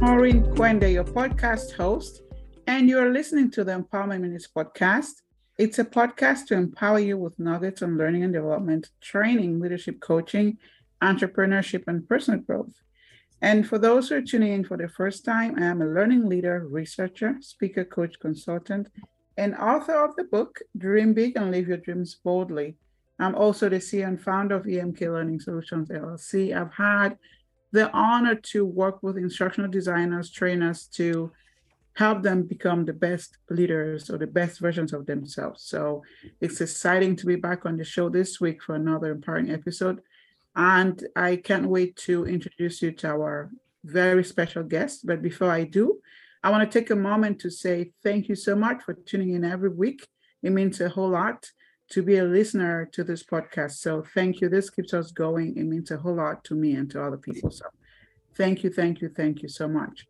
Maureen Quende, your podcast host, and you're listening to the Empowerment Minutes podcast. It's a podcast to empower you with nuggets on learning and development, training, leadership coaching, entrepreneurship, and personal growth. And for those who are tuning in for the first time, I am a learning leader, researcher, speaker, coach, consultant, and author of the book, Dream Big and Live Your Dreams Boldly. I'm also the CEO and founder of EMK Learning Solutions LLC. I've had the honor to work with instructional designers, trainers to help them become the best leaders or the best versions of themselves. So it's exciting to be back on the show this week for another empowering episode. And I can't wait to introduce you to our very special guest. But before I do, I want to take a moment to say thank you so much for tuning in every week. It means a whole lot to be a listener to this podcast. So thank you. This keeps us going. It means a whole lot to me and to other people. So thank you, thank you, thank you so much.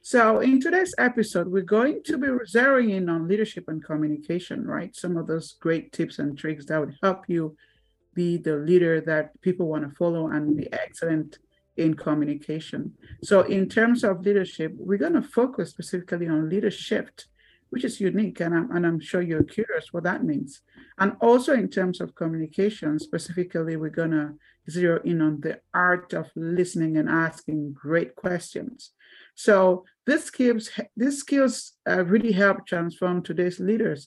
So in today's episode, we're going to be zeroing in on leadership and communication, right? Some of those great tips and tricks that would help you be the leader that people want to follow and be excellent in communication. So in terms of leadership, we're going to focus specifically on leadership, which is unique, and I'm sure you're curious what that means. And also in terms of communication, specifically, we're going to zero in on the art of listening and asking great questions. So these skills really help transform today's leaders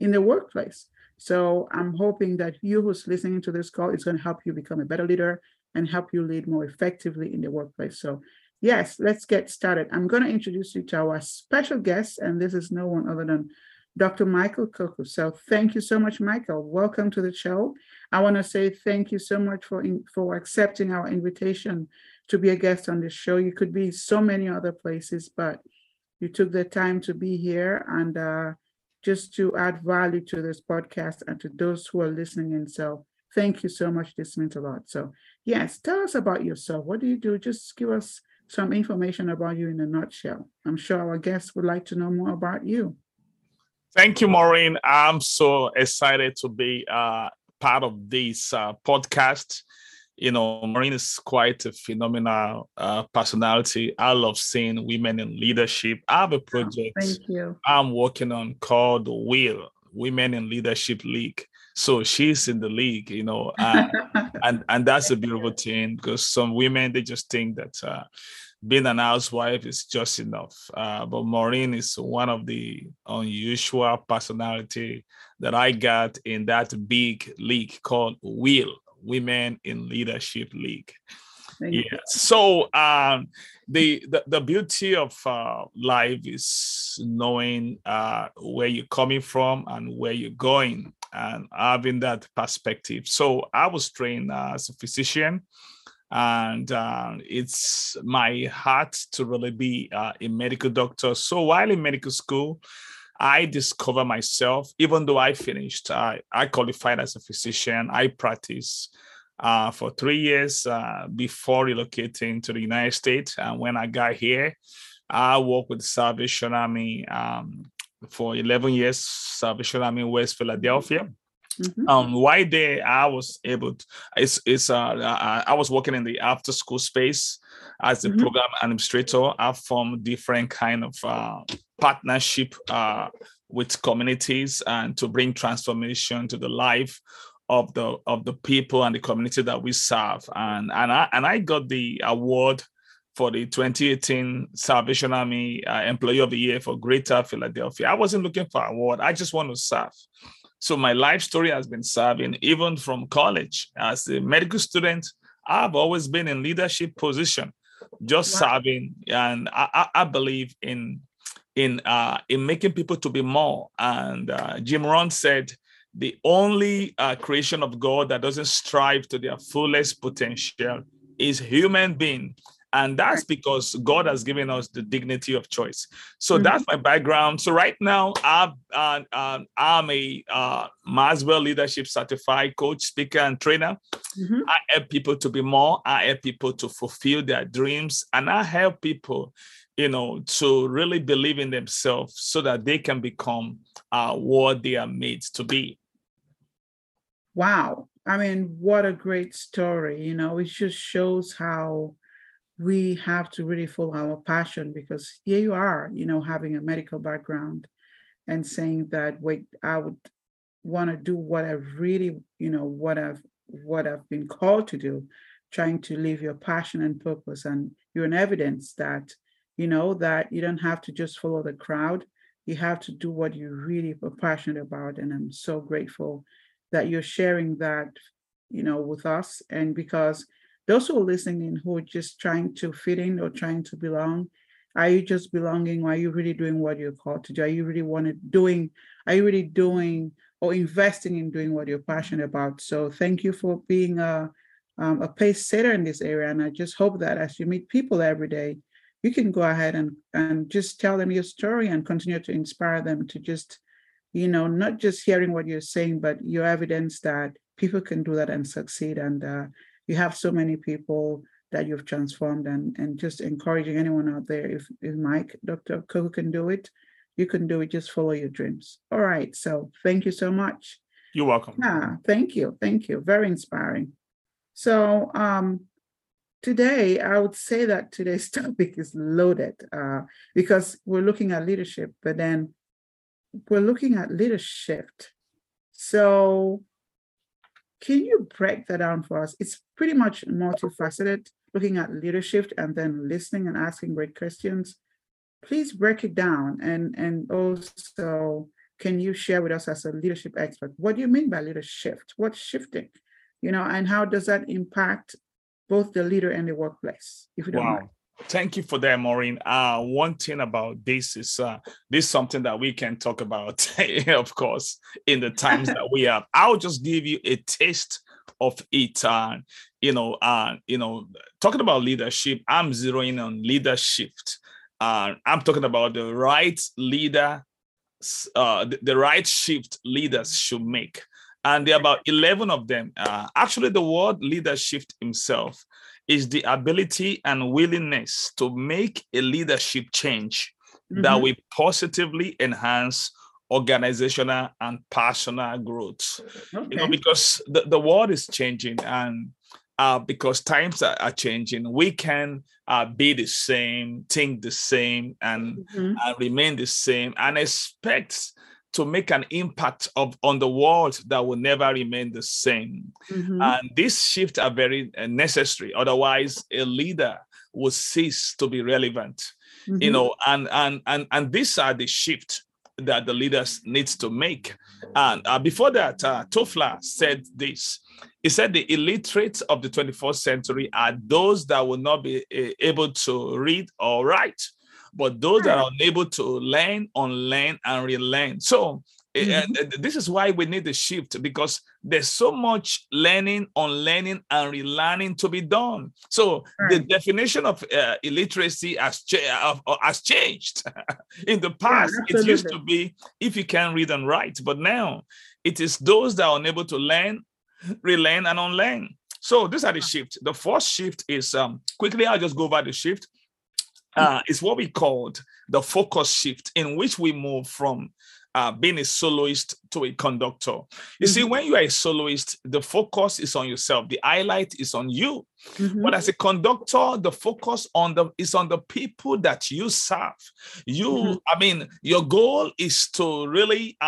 in the workplace. So I'm hoping that you who's listening to this call is going to help you become a better leader and help you lead more effectively in the workplace. So yes, let's get started. I'm going to introduce you to our special guest, and this is no one other than Dr. Michael Koku. So thank you so much, Michael. Welcome to the show. I want to say thank you so much for accepting our invitation to be a guest on this show. You could be so many other places, but you took the time to be here and just to add value to this podcast and to those who are listening in. So thank you so much. This means a lot. So yes, tell us about yourself. What do you do? Just give us some information about you in a nutshell. I'm sure our guests would like to know more about you. Thank you, Maureen. I'm so excited to be part of this podcast. You know, Maureen is quite a phenomenal personality. I love seeing women in leadership. I have a project I'm working on called WILL, Women in Leadership League. So she's in the league, you know, and that's a beautiful thing, because some women, they just think that being an housewife is just enough. But Maureen is one of the unusual personality that I got in that big league called WILL, Women in Leadership League. Yeah. So the beauty of life is knowing where you're coming from and where you're going, and having that perspective. So I was trained as a physician, and it's my heart to really be a medical doctor. So while in medical school, I discovered myself. Even though I finished, I qualified as a physician. I practiced for 3 years before relocating to the United States. And when I got here, I worked with the Salvation Army for 11 years, Salvation Army in West Philadelphia. Mm-hmm. Why there? I was able to, I was working in the after school space as a mm-hmm. program administrator. I formed different kind of partnership with communities, and to bring transformation to the life of the people and the community that we serve. And I got the award for the 2018 Salvation Army Employee of the Year for Greater Philadelphia. I wasn't looking for an award. I just want to serve. So my life story has been serving, even from college. As a medical student, I've always been in leadership position, just serving. And I believe in making people to be more. And Jim Rohn said, the only creation of God that doesn't strive to their fullest potential is human being. And that's because God has given us the dignity of choice. So mm-hmm. that's my background. So right now, I'm a Maxwell Leadership Certified Coach, Speaker, and Trainer. Mm-hmm. I help people to be more. I help people to fulfill their dreams. And I help people, you know, to really believe in themselves so that they can become what they are made to be. Wow. I mean, what a great story. You know, it just shows how we have to really follow our passion, because here you are, you know, having a medical background and saying that, wait, I would want to do what I've really, you know, what I've been called to do, trying to live your passion and purpose. And you're an evidence that, you know, that you don't have to just follow the crowd. You have to do what you really are passionate about. And I'm so grateful that you're sharing that, you know, with us. And because those who are listening in, who are just trying to fit in or trying to belong, are you just belonging? Or are you really doing what you're called to do? Are you really doing or investing in doing what you're passionate about? So thank you for being a pace setter in this area. And I just hope that as you meet people every day, you can go ahead and just tell them your story and continue to inspire them to just, you know, not just hearing what you're saying, but your evidence that people can do that and succeed. And you have so many people that you've transformed, and just encouraging anyone out there, if Mike, Dr. Koku can do it, you can do it. Just follow your dreams. All right. So thank you so much. You're welcome. Yeah, thank you. Thank you. Very inspiring. So today, I would say that today's topic is loaded because we're looking at leadership, but then we're looking at leadership. So can you break that down for us? It's pretty much multifaceted, looking at leadership and then listening and asking great questions. Please break it down. And also, can you share with us as a leadership expert, what do you mean by leadership? What's shifting? You know, and how does that impact both the leader and the workplace? If you don't mind. Thank you for that, Maureen. One thing about this is something that we can talk about, of course, in the times that we have. I'll just give you a taste of it. Talking about leadership, I'm zeroing on leadership. I'm talking about the right leader, the right shift leaders should make. And there are about 11 of them. Actually, the word leadership himself is the ability and willingness to make a leadership change that will positively enhance organizational and personal growth. Okay. You know, because the world is changing, and because times are changing, we can be the same, think the same, and remain the same, and expect to make an impact on the world that will never remain the same. And these shifts are very necessary. Otherwise, a leader will cease to be relevant. You know, and these are the shifts that the leaders needs to make. And before that, Toffler said this. He said the illiterate of the 21st century are those that will not be able to read or write, but those that are unable to learn, unlearn, and relearn. So this is why we need the shift, because there's so much learning, unlearning, and relearning to be done. So the definition of illiteracy has changed. In the past, it used to be if you can read and write, but now it is those that are unable to learn, relearn, and unlearn. So these are the shifts. The first shift is, quickly, I'll just go over the shift. It's what we called the focus shift, in which we move from being a soloist to a conductor. You see, when you are a soloist, the focus is on yourself. The highlight is on you. But as a conductor, the focus is on the people that you serve. I mean, your goal is to really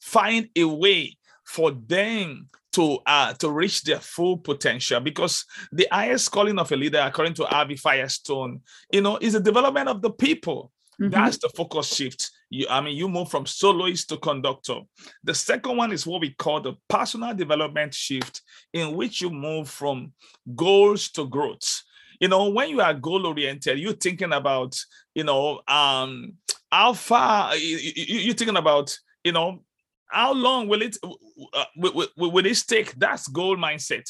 find a way for them to reach their full potential, because the highest calling of a leader, according to Harvey Firestone, you know, is the development of the people. That's the focus shift. You move from soloist to conductor. The second one is what we call the personal development shift, in which you move from goals to growth. You know, when you are goal-oriented, you're thinking about, you know, how far, you're thinking about, you know, how long will it take? That's goal mindset.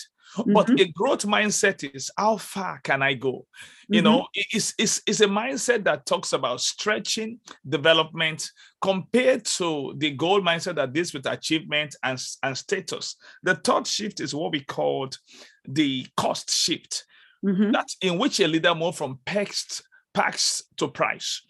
But a growth mindset is, how far can I go? You know, it's a mindset that talks about stretching, development, compared to the goal mindset that deals with achievement and status. The third shift is what we called the cost shift. That's in which a leader moves from perks to price.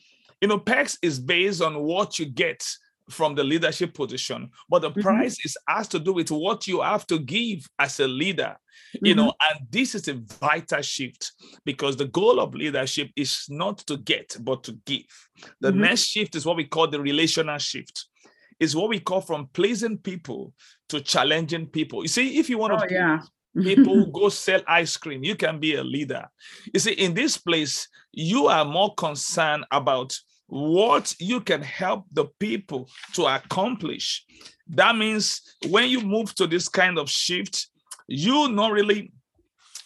You know, perks is based on what you get from the leadership position, but the price is has to do with what you have to give as a leader, you know, and this is a vital shift, because the goal of leadership is not to get, but to give. The next shift is what we call the relational shift. It's what we call from pleasing people to challenging people. You see, if you want to people go sell ice cream, you can be a leader. You see, in this place, you are more concerned about what you can help the people to accomplish. That means when you move to this kind of shift, you're not really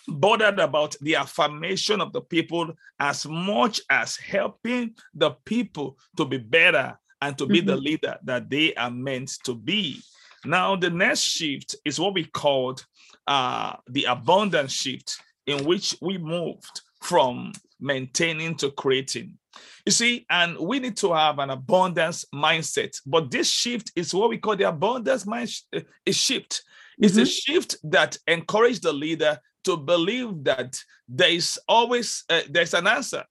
bothered about the affirmation of the people as much as helping the people to be better and to be the leader that they are meant to be. Now, the next shift is what we called the abundance shift, in which we moved from maintaining to creating. You see, and we need to have an abundance mindset. But this shift is what we call the abundance shift. It's a shift that encourages the leader to believe that there is always there's an answer.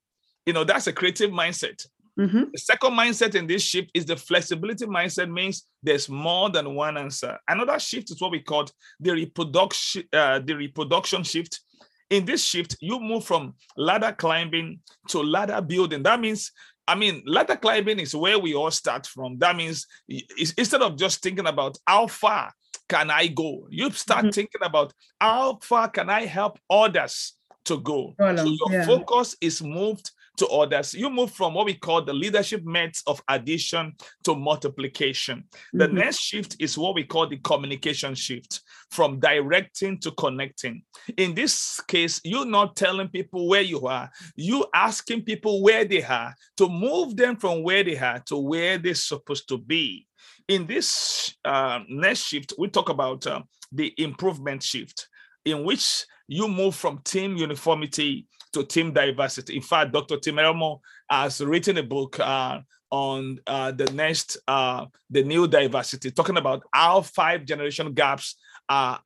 You know, that's a creative mindset. The second mindset in this shift is the flexibility mindset, means there's more than one answer. Another shift is what we call the reproduction shift. In this shift, you move from ladder climbing to ladder building. That means, ladder climbing is where we all start from. That means instead of just thinking about how far can I go, you start thinking about how far can I help others to go. So your focus is moved to others. You move from what we call the leadership myths of addition to multiplication. The next shift is what we call the communication shift, from directing to connecting. In this case, you're not telling people where you are, you asking people where they are, to move them from where they are to where they're supposed to be. In this next shift, we talk about the improvement shift, in which you move from team uniformity to team diversity. In fact, Dr. Tim Ermo has written a book on the new diversity, talking about how 5 generation gaps are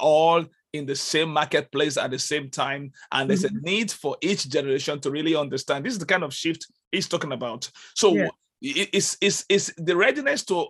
all in the same marketplace at the same time. And there's a need for each generation to really understand. This is the kind of shift he's talking about. So it's the readiness to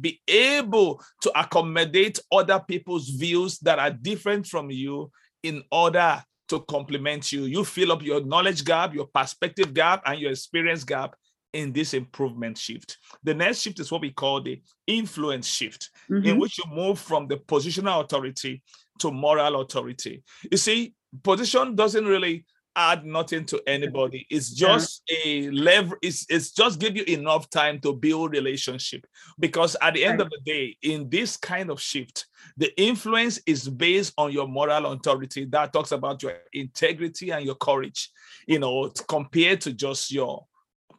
be able to accommodate other people's views that are different from you in order to complement you. You fill up your knowledge gap, your perspective gap, and your experience gap in this improvement shift. The next shift is what we call the influence shift, in which you move from the positional authority to moral authority. You see, position doesn't really add nothing to anybody. It's just a level. It's just give you enough time to build relationship, because at the end of the day, in this kind of shift, the influence is based on your moral authority that talks about your integrity and your courage, you know, compared to just your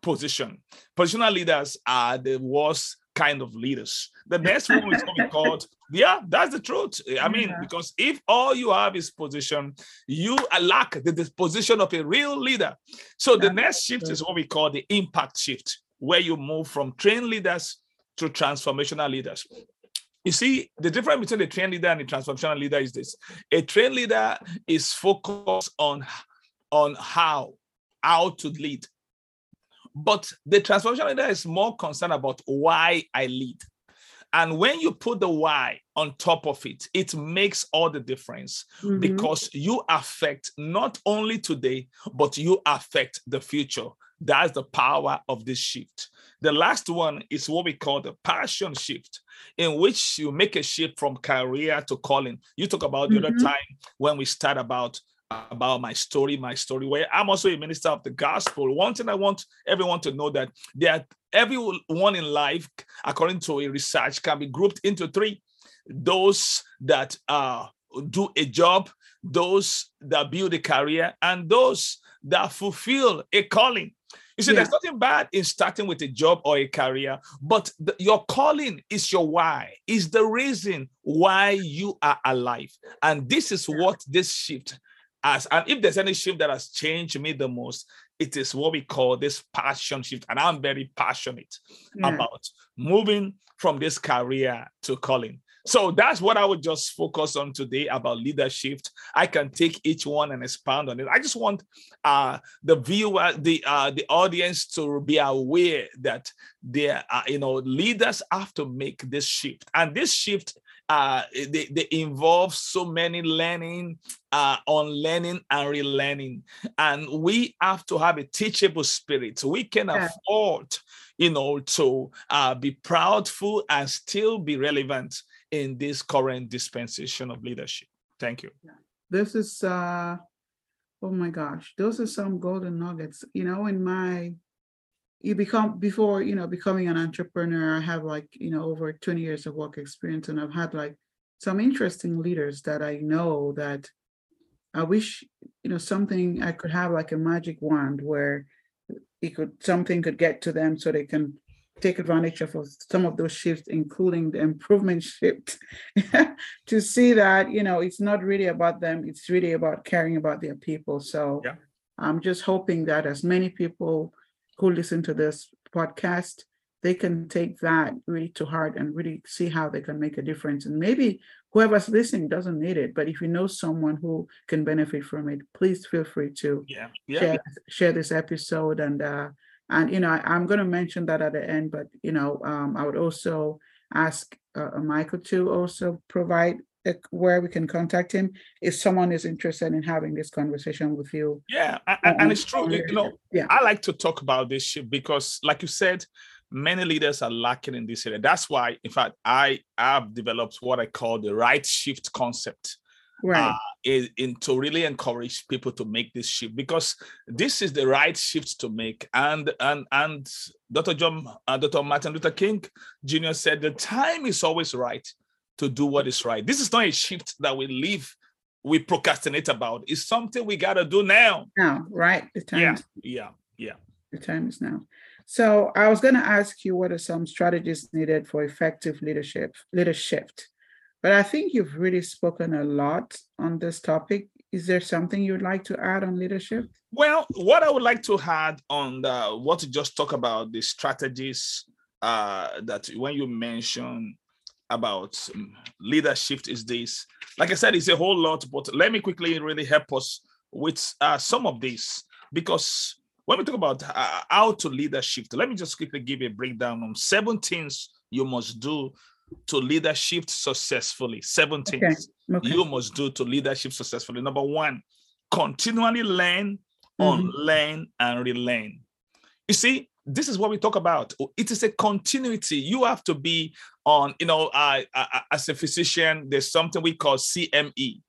position. Positional leaders are the worst kind of leaders. The next one is what we call, that's the truth. I mean, because if all you have is position, you lack the disposition of a real leader. So the next shift is what we call the impact shift, where you move from trained leaders to transformational leaders. You see, the difference between a trained leader and a transformational leader is this. A trained leader is focused on how to lead. But the transformational leader is more concerned about why I lead. And when you put the why on top of it, it makes all the difference, because you affect not only today, but you affect the future. That's the power of this shift. The last one is what we call the passion shift, in which you make a shift from career to calling. You talk about the other time when we start about my story, where I'm also a minister of the gospel. One thing I want everyone to know that everyone in life, according to a research, can be grouped into three: those that do a job, those that build a career, and those that fulfill a calling. You see, there's nothing bad in starting with a job or a career, but your calling is your why, is the reason why you are alive. And this is what this shift as, and if there's any shift that has changed me the most, it is what we call this passion shift. And I'm very passionate about moving from this career to calling. So that's what I would just focus on today about leadership. I can take each one and expound on it. I just want the viewer, the audience to be aware that there are, leaders have to make this shift. And this shift, they involve so many learning, unlearning and relearning. And we have to have a teachable spirit. We can afford, to be proudful and still be relevant in this current dispensation of leadership. Thank you. This is, oh my gosh, those are some golden nuggets. Becoming an entrepreneur, I have over 20 years of work experience, and I've had some interesting leaders that I know that I wish, something I could have a magic wand where something could get to them so they can take advantage of some of those shifts, including the improvement shift, to see that, it's not really about them. It's really about caring about their people. So yeah. I'm just hoping that as many people who listen to this podcast, they can take that really to heart and really see how they can make a difference. And maybe whoever's listening doesn't need it, but if you know someone who can benefit from it, please feel free to share this episode. And I'm going to mention that at the end, but, I would also ask Michael to also provide where we can contact him if someone is interested in having this conversation with you. Yeah, and it's true. I like to talk about this shift because, like you said, many leaders are lacking in this area. That's why, in fact, I have developed what I call the right shift concept. Right. To really encourage people to make this shift, because this is the right shift to make. And Dr. Martin Luther King Jr. said, the time is always right to do what is right. This is not a shift that we procrastinate about. It's something we got to do now. Now, right? The time. Yeah. The time is now. So I was going to ask you, what are some strategies needed for effective leadership? But I think you've really spoken a lot on this topic. Is there something you'd like to add on leadership? Well, what I would like to add on what you just talked about, the strategies that when you mention about leadership is this. Like I said, it's a whole lot, but let me quickly really help us with some of these, because when we talk about how to leadership, let me just quickly give a breakdown on 7 things you must do to leadership successfully. 7 things you must do to leadership successfully. Number 1, continually learn, unlearn, and relearn. You see, this is what we talk about. It is a continuity. You have to be on, as a physician, there's something we call CME,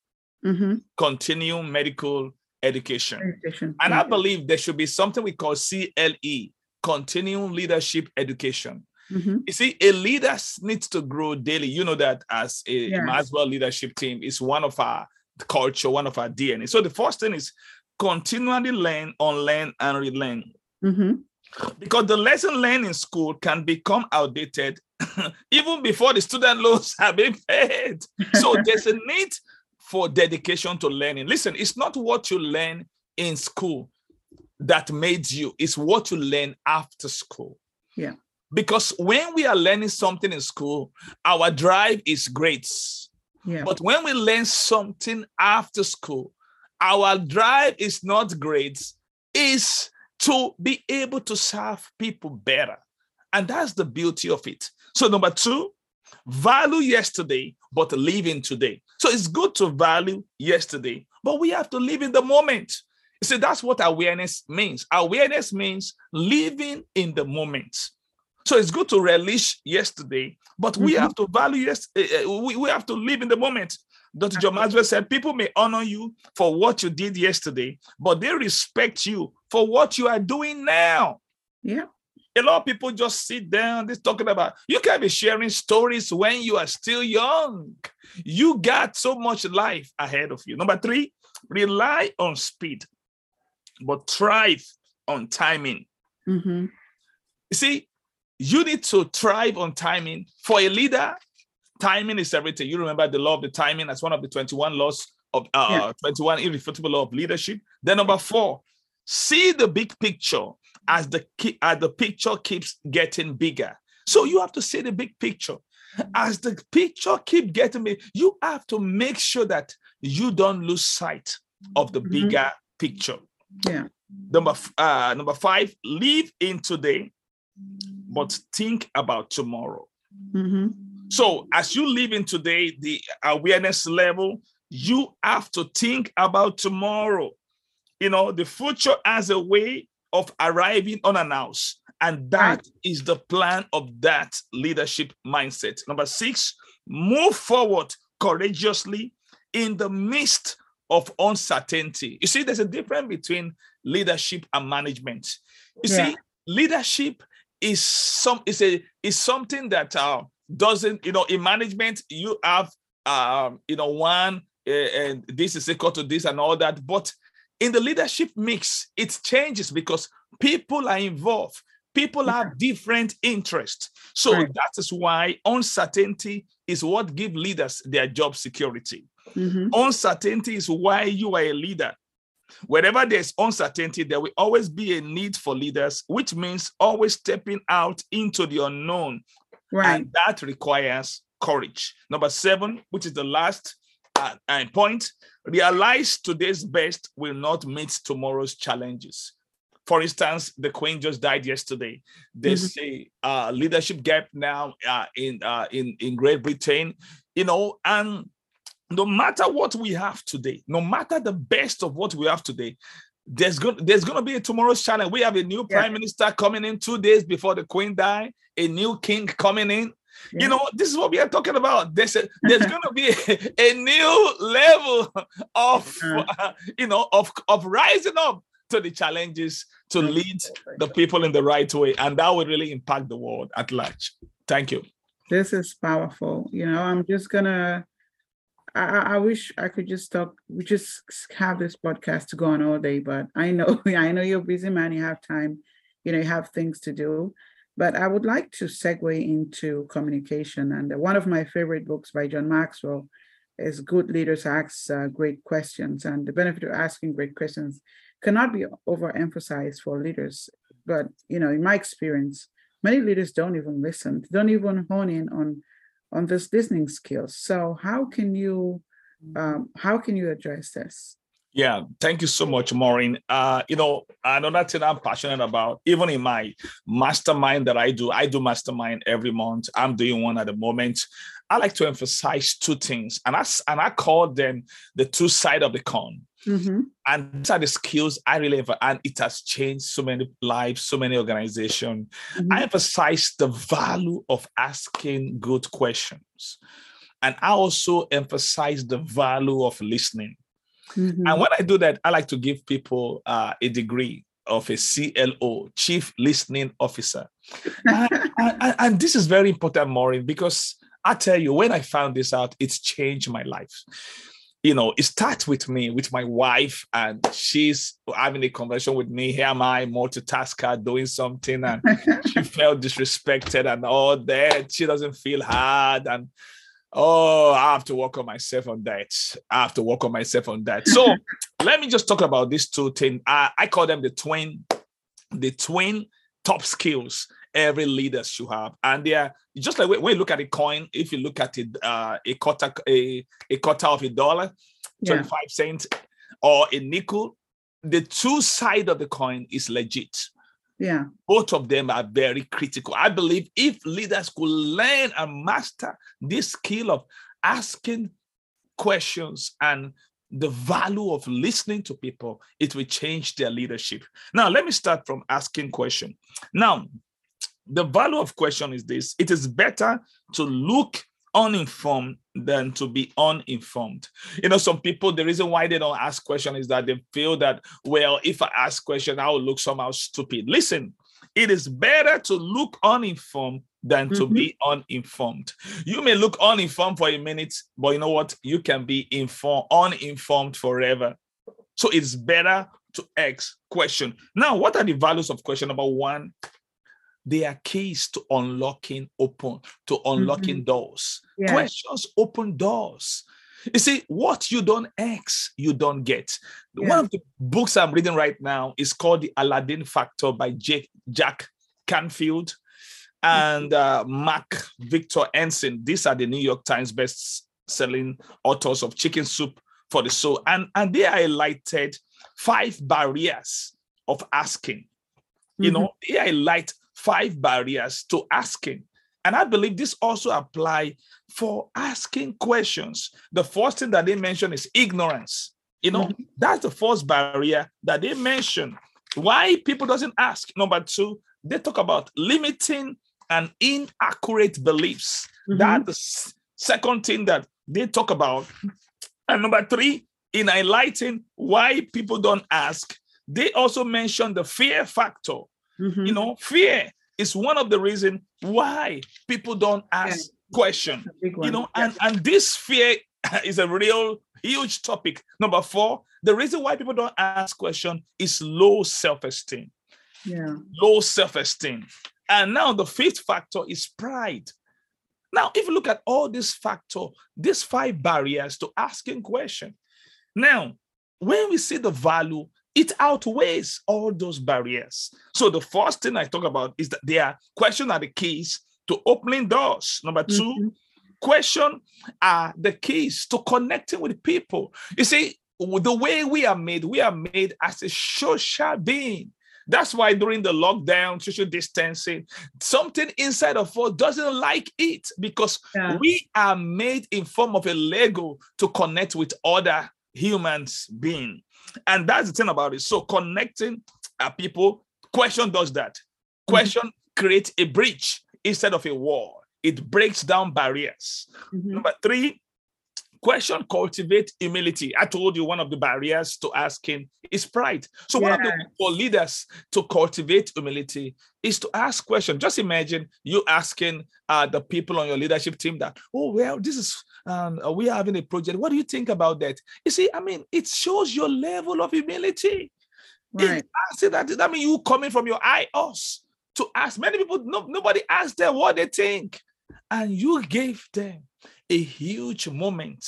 Continuing Medical Education. And I believe there should be something we call CLE, Continuing Leadership Education. You see, a leader needs to grow daily. You know that as a Maxwell leadership team is one of our culture, one of our DNA. So the first thing is continually learn, unlearn, and relearn. Because the lesson learned in school can become outdated even before the student loans have been paid. So there's a need for dedication to learning. Listen, it's not what you learn in school that made you. It's what you learn after school. Yeah. Because when we are learning something in school, our drive is great. Yeah. But when we learn something after school, our drive is not great, is to be able to serve people better. And that's the beauty of it. So 2, value yesterday, but live in today. So it's good to value yesterday, but we have to live in the moment. So that's what awareness means. Awareness means living in the moment. So it's good to relish yesterday, but we have to value yesterday. We have to live in the moment. Dr. John Maxwell said, people may honor you for what you did yesterday, but they respect you for what you are doing now. Yeah. A lot of people just sit down, they're talking about, you can be sharing stories when you are still young. You got so much life ahead of you. 3, rely on speed, but thrive on timing. You see, you need to thrive on timing. For a leader, timing is everything. You remember the law of the timing as one of the 21 laws of 21 irrefutable law of leadership. Then 4, see the big picture as the picture keeps getting bigger. So you have to see the big picture. As the picture keeps getting big, you have to make sure that you don't lose sight of the bigger picture. Yeah. Number five, live in today, but think about tomorrow. So as you live in today, the awareness level, you have to think about tomorrow. You know, the future has a way of arriving unannounced. And that is the plan of that leadership mindset. Number six, move forward courageously in the midst of uncertainty. You see, there's a difference between leadership and management. You see, leadership is something that doesn't, you know, in management, you have, one, and this is equal to this and all that. But in the leadership mix, it changes because people are involved. People have different interests. So that is why uncertainty is what gives leaders their job security. Uncertainty is why you are a leader. Wherever there's uncertainty, there will always be a need for leaders, which means always stepping out into the unknown. And that requires courage. Number seven, which is the last point, realize today's best will not meet tomorrow's challenges. For instance, the Queen just died yesterday. There's a leadership gap now in Great Britain, you know, and no matter what we have today, no matter the best of what we have today, there's going to be a tomorrow's challenge. We have a new prime minister coming in 2 days before the Queen died, a new king coming in. You know, this is what we are talking about. There's going to be a new level of, of rising up to the challenges to lead the people in the right way, and that would really impact the world at large. Thank you. This is powerful. You know, I'm just gonna, I wish I could just stop, we just have this podcast to go on all day, but I know you're busy, man. You have time, you know, you have things to do. But I would like to segue into communication, and one of my favorite books by John Maxwell is Good Leaders Ask Great Questions, and the benefit of asking great questions cannot be overemphasized for leaders. But, you know, in my experience, many leaders don't even listen, don't even hone in on this listening skills. So how can you address this? Yeah, thank you so much, Maureen. You know, another thing I'm passionate about, even in my mastermind that I do mastermind every month. I'm doing one at the moment. I like to emphasize two things, and I call them the two sides of the coin. And these are the skills I really, and it has changed so many lives, so many organizations. I emphasize the value of asking good questions. And I also emphasize the value of listening. And when I do that, I like to give people a degree of a CLO, Chief Listening Officer. and this is very important, Maureen, because I tell you, when I found this out, it's changed my life. You know, it starts with me, with my wife, and she's having a conversation with me. Here am I, multitasker, doing something, and she felt disrespected and all that. She doesn't feel hard, and I have to work on myself on that. So let me just talk about these two things. I call them the twin top skills every leader should have, and they are just like when you look at a coin. If you look at it, a quarter of a dollar, 25 cents, or a nickel, the two sides of the coin is legit. Yeah, both of them are very critical. I believe if leaders could learn and master this skill of asking questions and the value of listening to people, it will change their leadership. Now, let me start from asking questions. Now, the value of question is this: it is better to look uninformed than to be uninformed. You know, some people, the reason why they don't ask questions is that they feel that, well, if I ask question, I will look somehow stupid. Listen, it is better to look uninformed than to be uninformed. You may look uninformed for a minute, but you know what? You can be uninformed forever. So it's better to ask question. Now, what are the values of question? Number one, they are keys to unlocking doors. Yeah. Questions open doors. You see, what you don't ask, you don't get. Yeah. One of the books I'm reading right now is called The Aladdin Factor by Jack Canfield. and Mark Victor Hansen. These are the New York Times best-selling authors of Chicken Soup for the Soul. And they highlighted 5 barriers of asking. You know, they highlight 5 barriers to asking. And I believe this also apply for asking questions. The first thing that they mention is ignorance. You know, that's the first barrier that they mention. Why people doesn't ask. Number 2, they talk about limiting and inaccurate beliefs. That's the second thing that they talk about. And number 3, in highlighting why people don't ask, they also mention the fear factor. You know, fear is one of the reasons why people don't ask questions. You know, and this fear is a real huge topic. Number 4, the reason why people don't ask questions is low self-esteem. Low self-esteem. And now the 5th factor is pride. Now, if you look at all these factors, these 5 barriers to asking questions, now, when we see the value, it outweighs all those barriers. So the first thing I talk about is that their questions are the keys to opening doors. Number 2, questions are the keys to connecting with people. You see, the way we are made as a social being. That's why during the lockdown, social distancing, something inside of us doesn't like it because we are made in form of a Lego to connect with other humans being. And that's the thing about it. So connecting people, question does that. Question creates a bridge instead of a wall. It breaks down barriers. Number 3, question cultivate humility. I told you one of the barriers to asking is pride. So one of the ways for leaders to cultivate humility is to ask questions. Just imagine you asking the people on your leadership team that, oh, well, this is, we are having a project. What do you think about that? You see, I mean, it shows your level of humility. Right. That means you coming from your us to ask. Many people, nobody asked them what they think. And you gave them a huge moment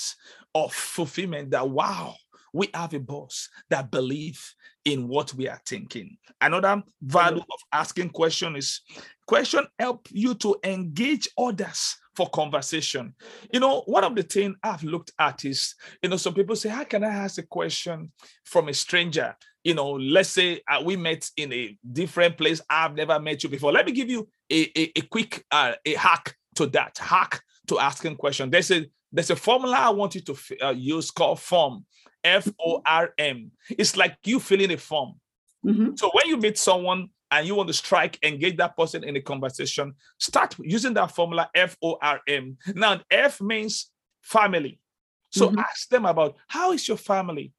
of fulfillment that, wow, we have a boss that believes in what we are thinking. Another value of asking question is question help you to engage others for conversation. You know, one of the things I've looked at is, you know, some people say, how can I ask a question from a stranger? You know, let's say we met in a different place. I've never met you before. Let me give you a quick a hack to that. Hack to asking questions. There's a formula I want you to use called FORM, F-O-R-M. It's like you filling a form. So when you meet someone and you want to engage that person in a conversation, start using that formula, F-O-R-M. Now, F means family. So ask them about, how is your family?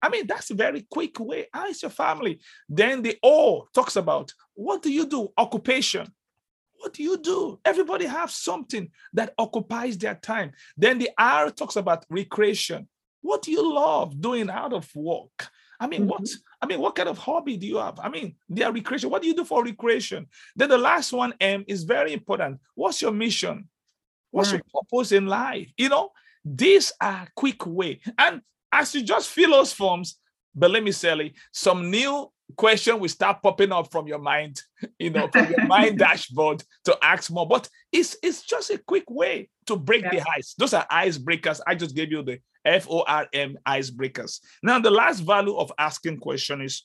I mean, that's a very quick way. How is your family? Then the O talks about, what do you do? Occupation. What do you do? Everybody has something that occupies their time. Then the R talks about recreation. What do you love doing out of work? I mean, what kind of hobby do you have? I mean, their recreation. What do you do for recreation? Then the last one, M, is very important. What's your mission? What's your purpose in life? You know, these are quick way. And as you just fill those forms, but let me say, some new question will start popping up from your mind, you know, from your mind dashboard to ask more. But it's just a quick way to break the ice. Those are icebreakers. I just gave you the FORM icebreakers. Now, the last value of asking question is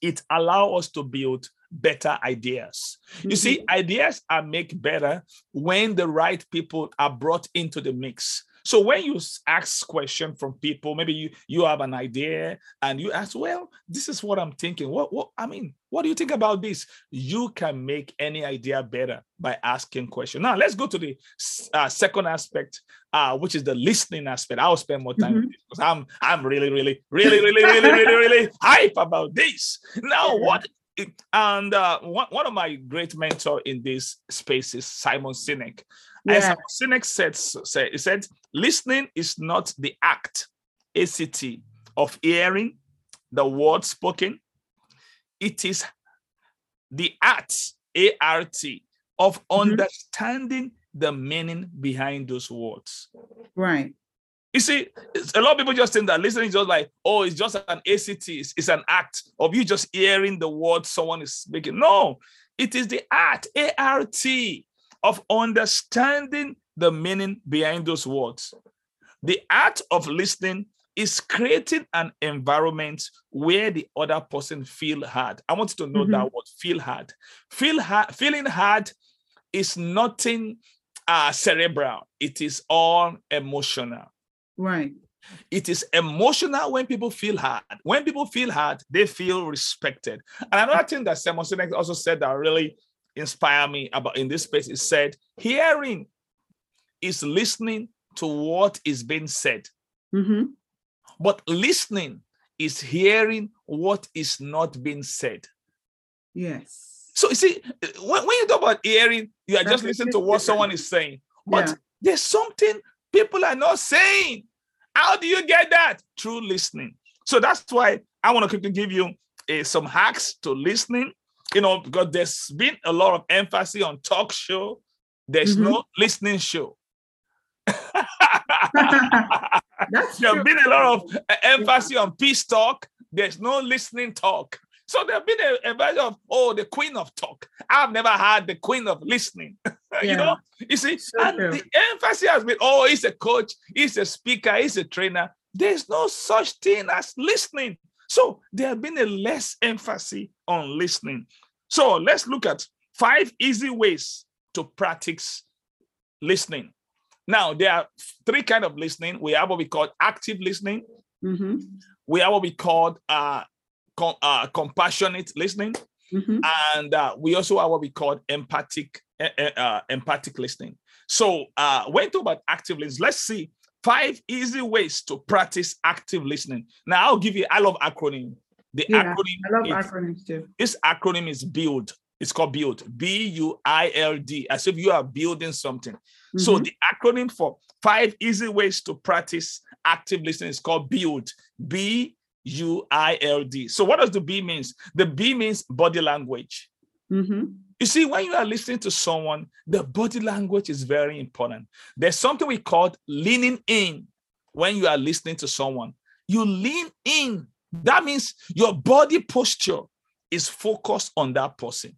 it allows us to build better ideas. You see, ideas are made better when the right people are brought into the mix. So when you ask question from people, maybe you have an idea and you ask, well, this is what I'm thinking. What do you think about this? You can make any idea better by asking questions. Now, let's go to the second aspect, which is the listening aspect. I'll spend more time with this because I'm really hype about this. Now, one of my great mentors in this space is Simon Sinek. Yeah. And Sinek said, listening is not the act, ACT, of hearing the word spoken. It is the art, ART, of understanding the meaning behind those words. Right. You see, a lot of people just think that listening is just like, oh, it's just an ACT, it's an act of you just hearing the word someone is speaking. No, It is the art, A-R-T, of understanding the meaning behind those words. The art of listening is creating an environment where the other person feels heard. I want you to know that word, feel heard. Feeling heard is nothing cerebral. It is all emotional. Right. It is emotional when people feel heard. When people feel heard, they feel respected. And another thing that Simon Sinek also said that really inspired me about in this space, is said, hearing is listening to what is being said. Mm-hmm. But listening is hearing what is not being said. Yes. So you see, when you talk about hearing, you are just listening to what someone is saying. But there's something people are not saying. How do you get that? Through listening. So that's why I want to quickly give you some hacks to listening, you know, because there's been a lot of emphasis on talk show. There's no listening show. There's been a lot of emphasis on peace talk. There's no listening talk. So there's been a version of, oh, the queen of talk. I've never had the queen of listening. You know, you see, so and the emphasis has been, oh, he's a coach, he's a speaker, he's a trainer. There's no such thing as listening. So there has been a less emphasis on listening. So let's look at 5 easy ways to practice listening. Now, there are 3 kinds of listening. We have what we call active listening. Mm-hmm. We have what we call compassionate listening, and we also have what we call empathic listening. So when we talk about active listening, let's see 5 easy ways to practice active listening. Now I'll give you, I love acronym. The acronym, I love acronyms too. This acronym is BUILD. It's called BUILD, B-U-I-L-D, as if you are building something. Mm-hmm. So the acronym for 5 easy ways to practice active listening is called BUILD, B-U-I-L-D. So what does the B means? The B means body language. Mm-hmm. You see, when you are listening to someone, the body language is very important. There's something we call leaning in. When you are listening to someone, you lean in. That means your body posture is focused on that person.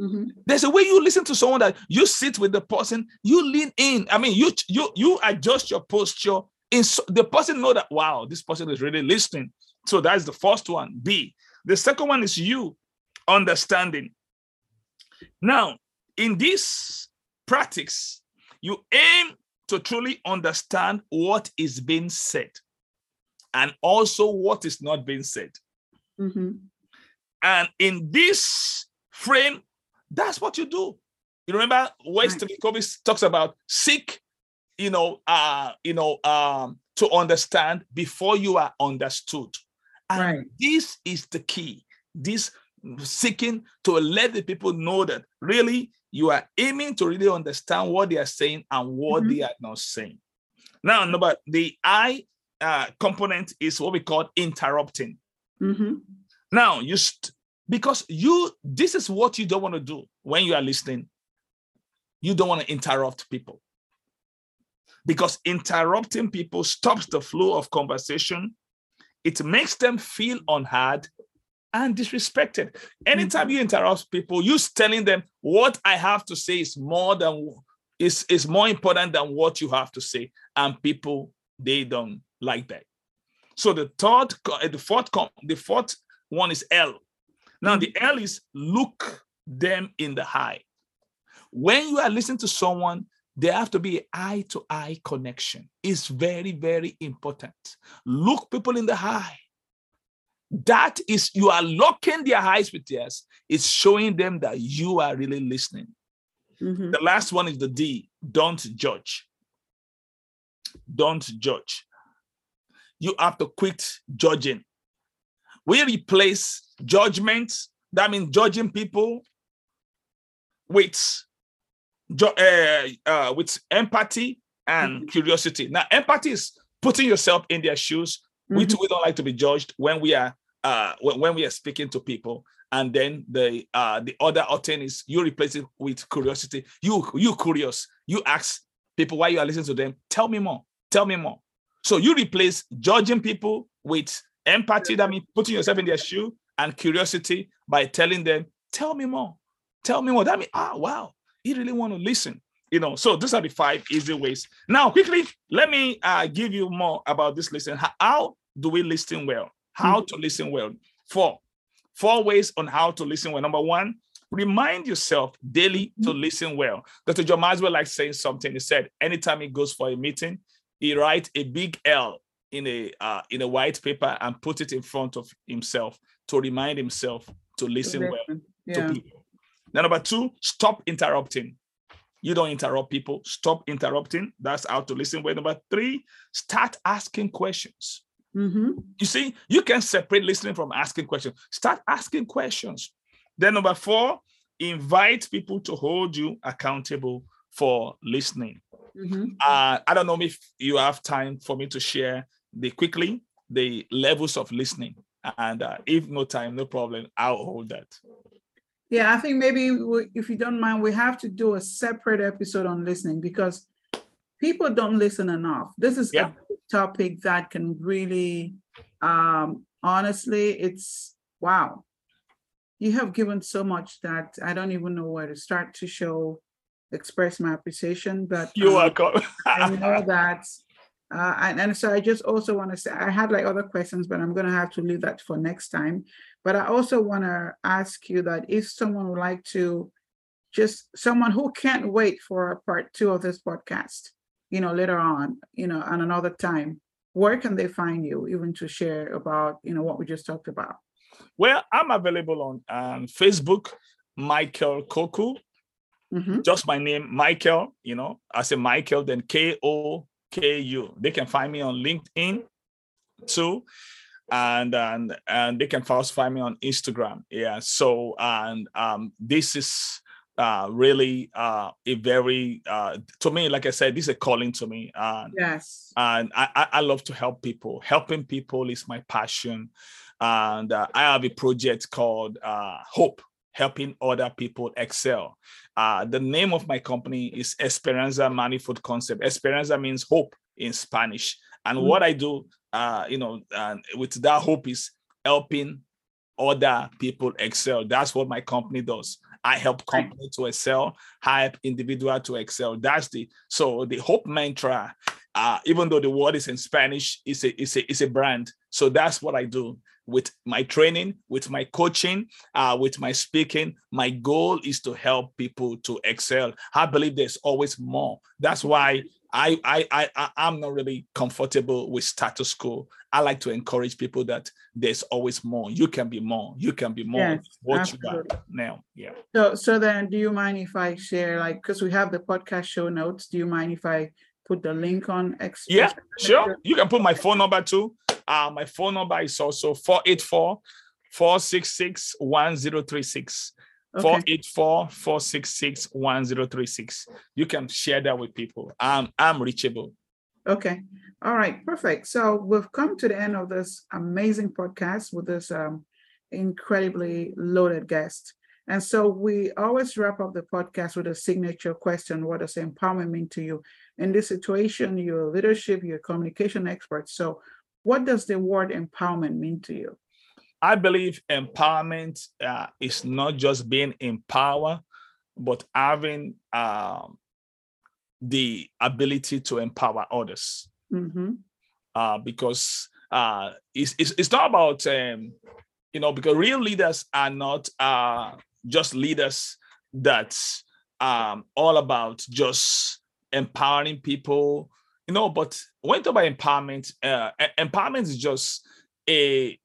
Mm-hmm. There's a way you listen to someone that you sit with the person, you lean in. I mean, you adjust your posture. And so the person knows that, wow, this person is really listening. So that's the first one, B. The second one is U, understanding. Now, in this practice, you aim to truly understand what is being said and also what is not being said. Mm-hmm. And in this frame, that's what you do. You remember West Tobacovich talks about seek, to understand before you are understood. And this is the key, this seeking to let the people know that really you are aiming to really understand what they are saying and what they are not saying. Now, number the I component is what we call interrupting. Mm-hmm. Now, this is what you don't want to do when you are listening. You don't want to interrupt people, because interrupting people stops the flow of conversation. It makes them feel unheard and disrespected. Anytime you interrupt people, you're telling them what I have to say is more important than what you have to say. And people, they don't like that. So the fourth one is L. Now the L is look them in the eye. When you are listening to someone, there have to be an eye-to-eye connection. It's very, very important. Look people in the eye. That is, you are locking their eyes with yours. It's showing them that you are really listening. Mm-hmm. The last one is the D, don't judge. Don't judge. You have to quit judging. We replace judgment, that means judging people, with empathy and curiosity. Now, empathy is putting yourself in their shoes. Mm-hmm. We don't like to be judged when we are speaking to people. And then the other alternative is you replace it with curiosity. You curious. You ask people while you are listening to them. Tell me more. Tell me more. So you replace judging people with empathy. That means putting yourself in their shoe, and curiosity by telling them, tell me more. Tell me what that means. Ah, wow. You really want to listen. You know, so these are the 5 easy ways. Now, quickly, let me give you more about this listening. How do we listen well? How to listen well. 4 ways on how to listen well. Number 1, remind yourself daily to listen well. Dr. John Maxwell likes saying something. He said, anytime he goes for a meeting, he writes a big L in a white paper and put it in front of himself to remind himself to listen well to people. Now, number 2, stop interrupting. You don't interrupt people. Stop interrupting. That's how to listen well. Number 3, start asking questions. You see, you can separate listening from asking questions. Start asking questions. Then number 4, invite people to hold you accountable for listening. I don't know if you have time for me to share the levels of listening. And if no time, no problem, I'll hold that. Yeah, I think maybe if you don't mind, we have to do a separate episode on listening because people don't listen enough. This is a topic that can really, honestly, it's wow. You have given so much that I don't even know where to start to express my appreciation. But you're welcome. I know that. And so I just also want to say, I had other questions, but I'm going to have to leave that for next time. But I also want to ask you that if someone would like to someone who can't wait for part 2 of this podcast, later on, at another time, where can they find you even to share about, what we just talked about? Well, I'm available on Facebook, Michael Koku, just my name, Michael, I say Michael, then Koku. They can find me on LinkedIn too. And they can also find me on Instagram. Yeah. So this is really a very to me, like I said, this is a calling to me. Yes. And I love to help people. Helping people is my passion. And I have a project called Hope, helping other people excel. The name of my company is Esperanza Manifold Concept. Esperanza means hope in Spanish. And what I do, with that hope is helping other people excel. That's what my company does. I help company to excel, help individual to excel. So the hope mantra, even though the word is in Spanish, it's a brand. So that's what I do with my training, with my coaching, with my speaking. My goal is to help people to excel. I believe there's always more. That's why I'm not really comfortable with status quo. I like to encourage people that there's always more. You can be more. You can be more. Yes, what absolutely. You are now. Yeah. So then, do you mind if I share? Because we have the podcast show notes. Do you mind if I put the link on? Yeah, sure. You can put my phone number too. My phone number is also 484-466-1036. 484-466-1036. You can share that with people. I'm reachable. Okay. All right. Perfect. So we've come to the end of this amazing podcast with this incredibly loaded guest. And so we always wrap up the podcast with a signature question. What does empowerment mean to you? In this situation, you're a leadership, you're a communication expert. So what does the word empowerment mean to you? I believe empowerment is not just being empowered, but having the ability to empower others. Because it's not about, because real leaders are not just leaders that's all about just empowering people, but when you talk about empowerment, empowerment is just a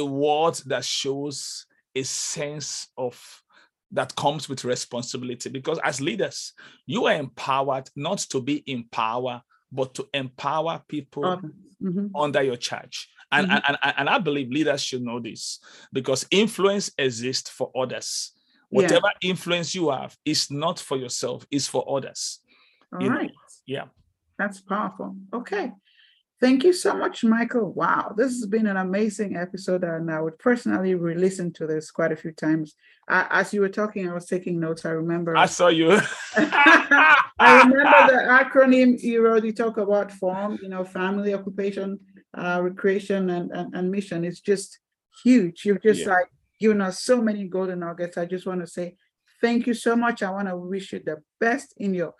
word that shows a sense of that comes with responsibility, because as leaders, you are empowered not to be in power, but to empower people under your charge. And, and I believe leaders should know this, because influence exists for others. Whatever influence you have is not for yourself, it's for others. All right. Yeah. That's powerful. Okay. Thank you so much, Michael. Wow, this has been an amazing episode, and I would personally re-listen to this quite a few times. As you were talking, I was taking notes. I remember. I saw you. I remember the acronym you wrote. You talk about form, family, occupation, recreation, and mission. It's just huge. You've just given us so many golden nuggets. I just want to say Thank you so much. I want to wish you the best in your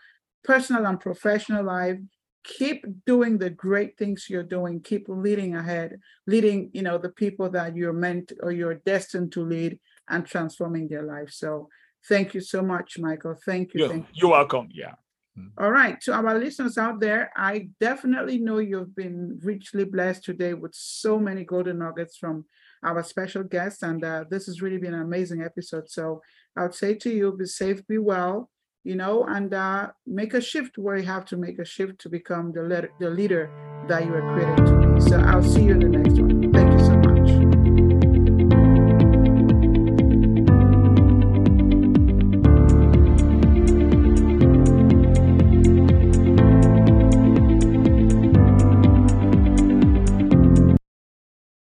personal and professional life. Keep doing the great things you're doing. Keep leading ahead, leading, you know, the people that you're meant or you're destined to lead and transforming their life. So thank you so much, Michael. Thank you. You're welcome. Yeah. All right. To our listeners out there, I definitely know you've been richly blessed today with so many golden nuggets from our special guests. And this has really been an amazing episode. So I would say to you, be safe, be well, you know, and make a shift where you have to make a shift to become the leader that you are created to be. So I'll see you in the next one. Thank you so much.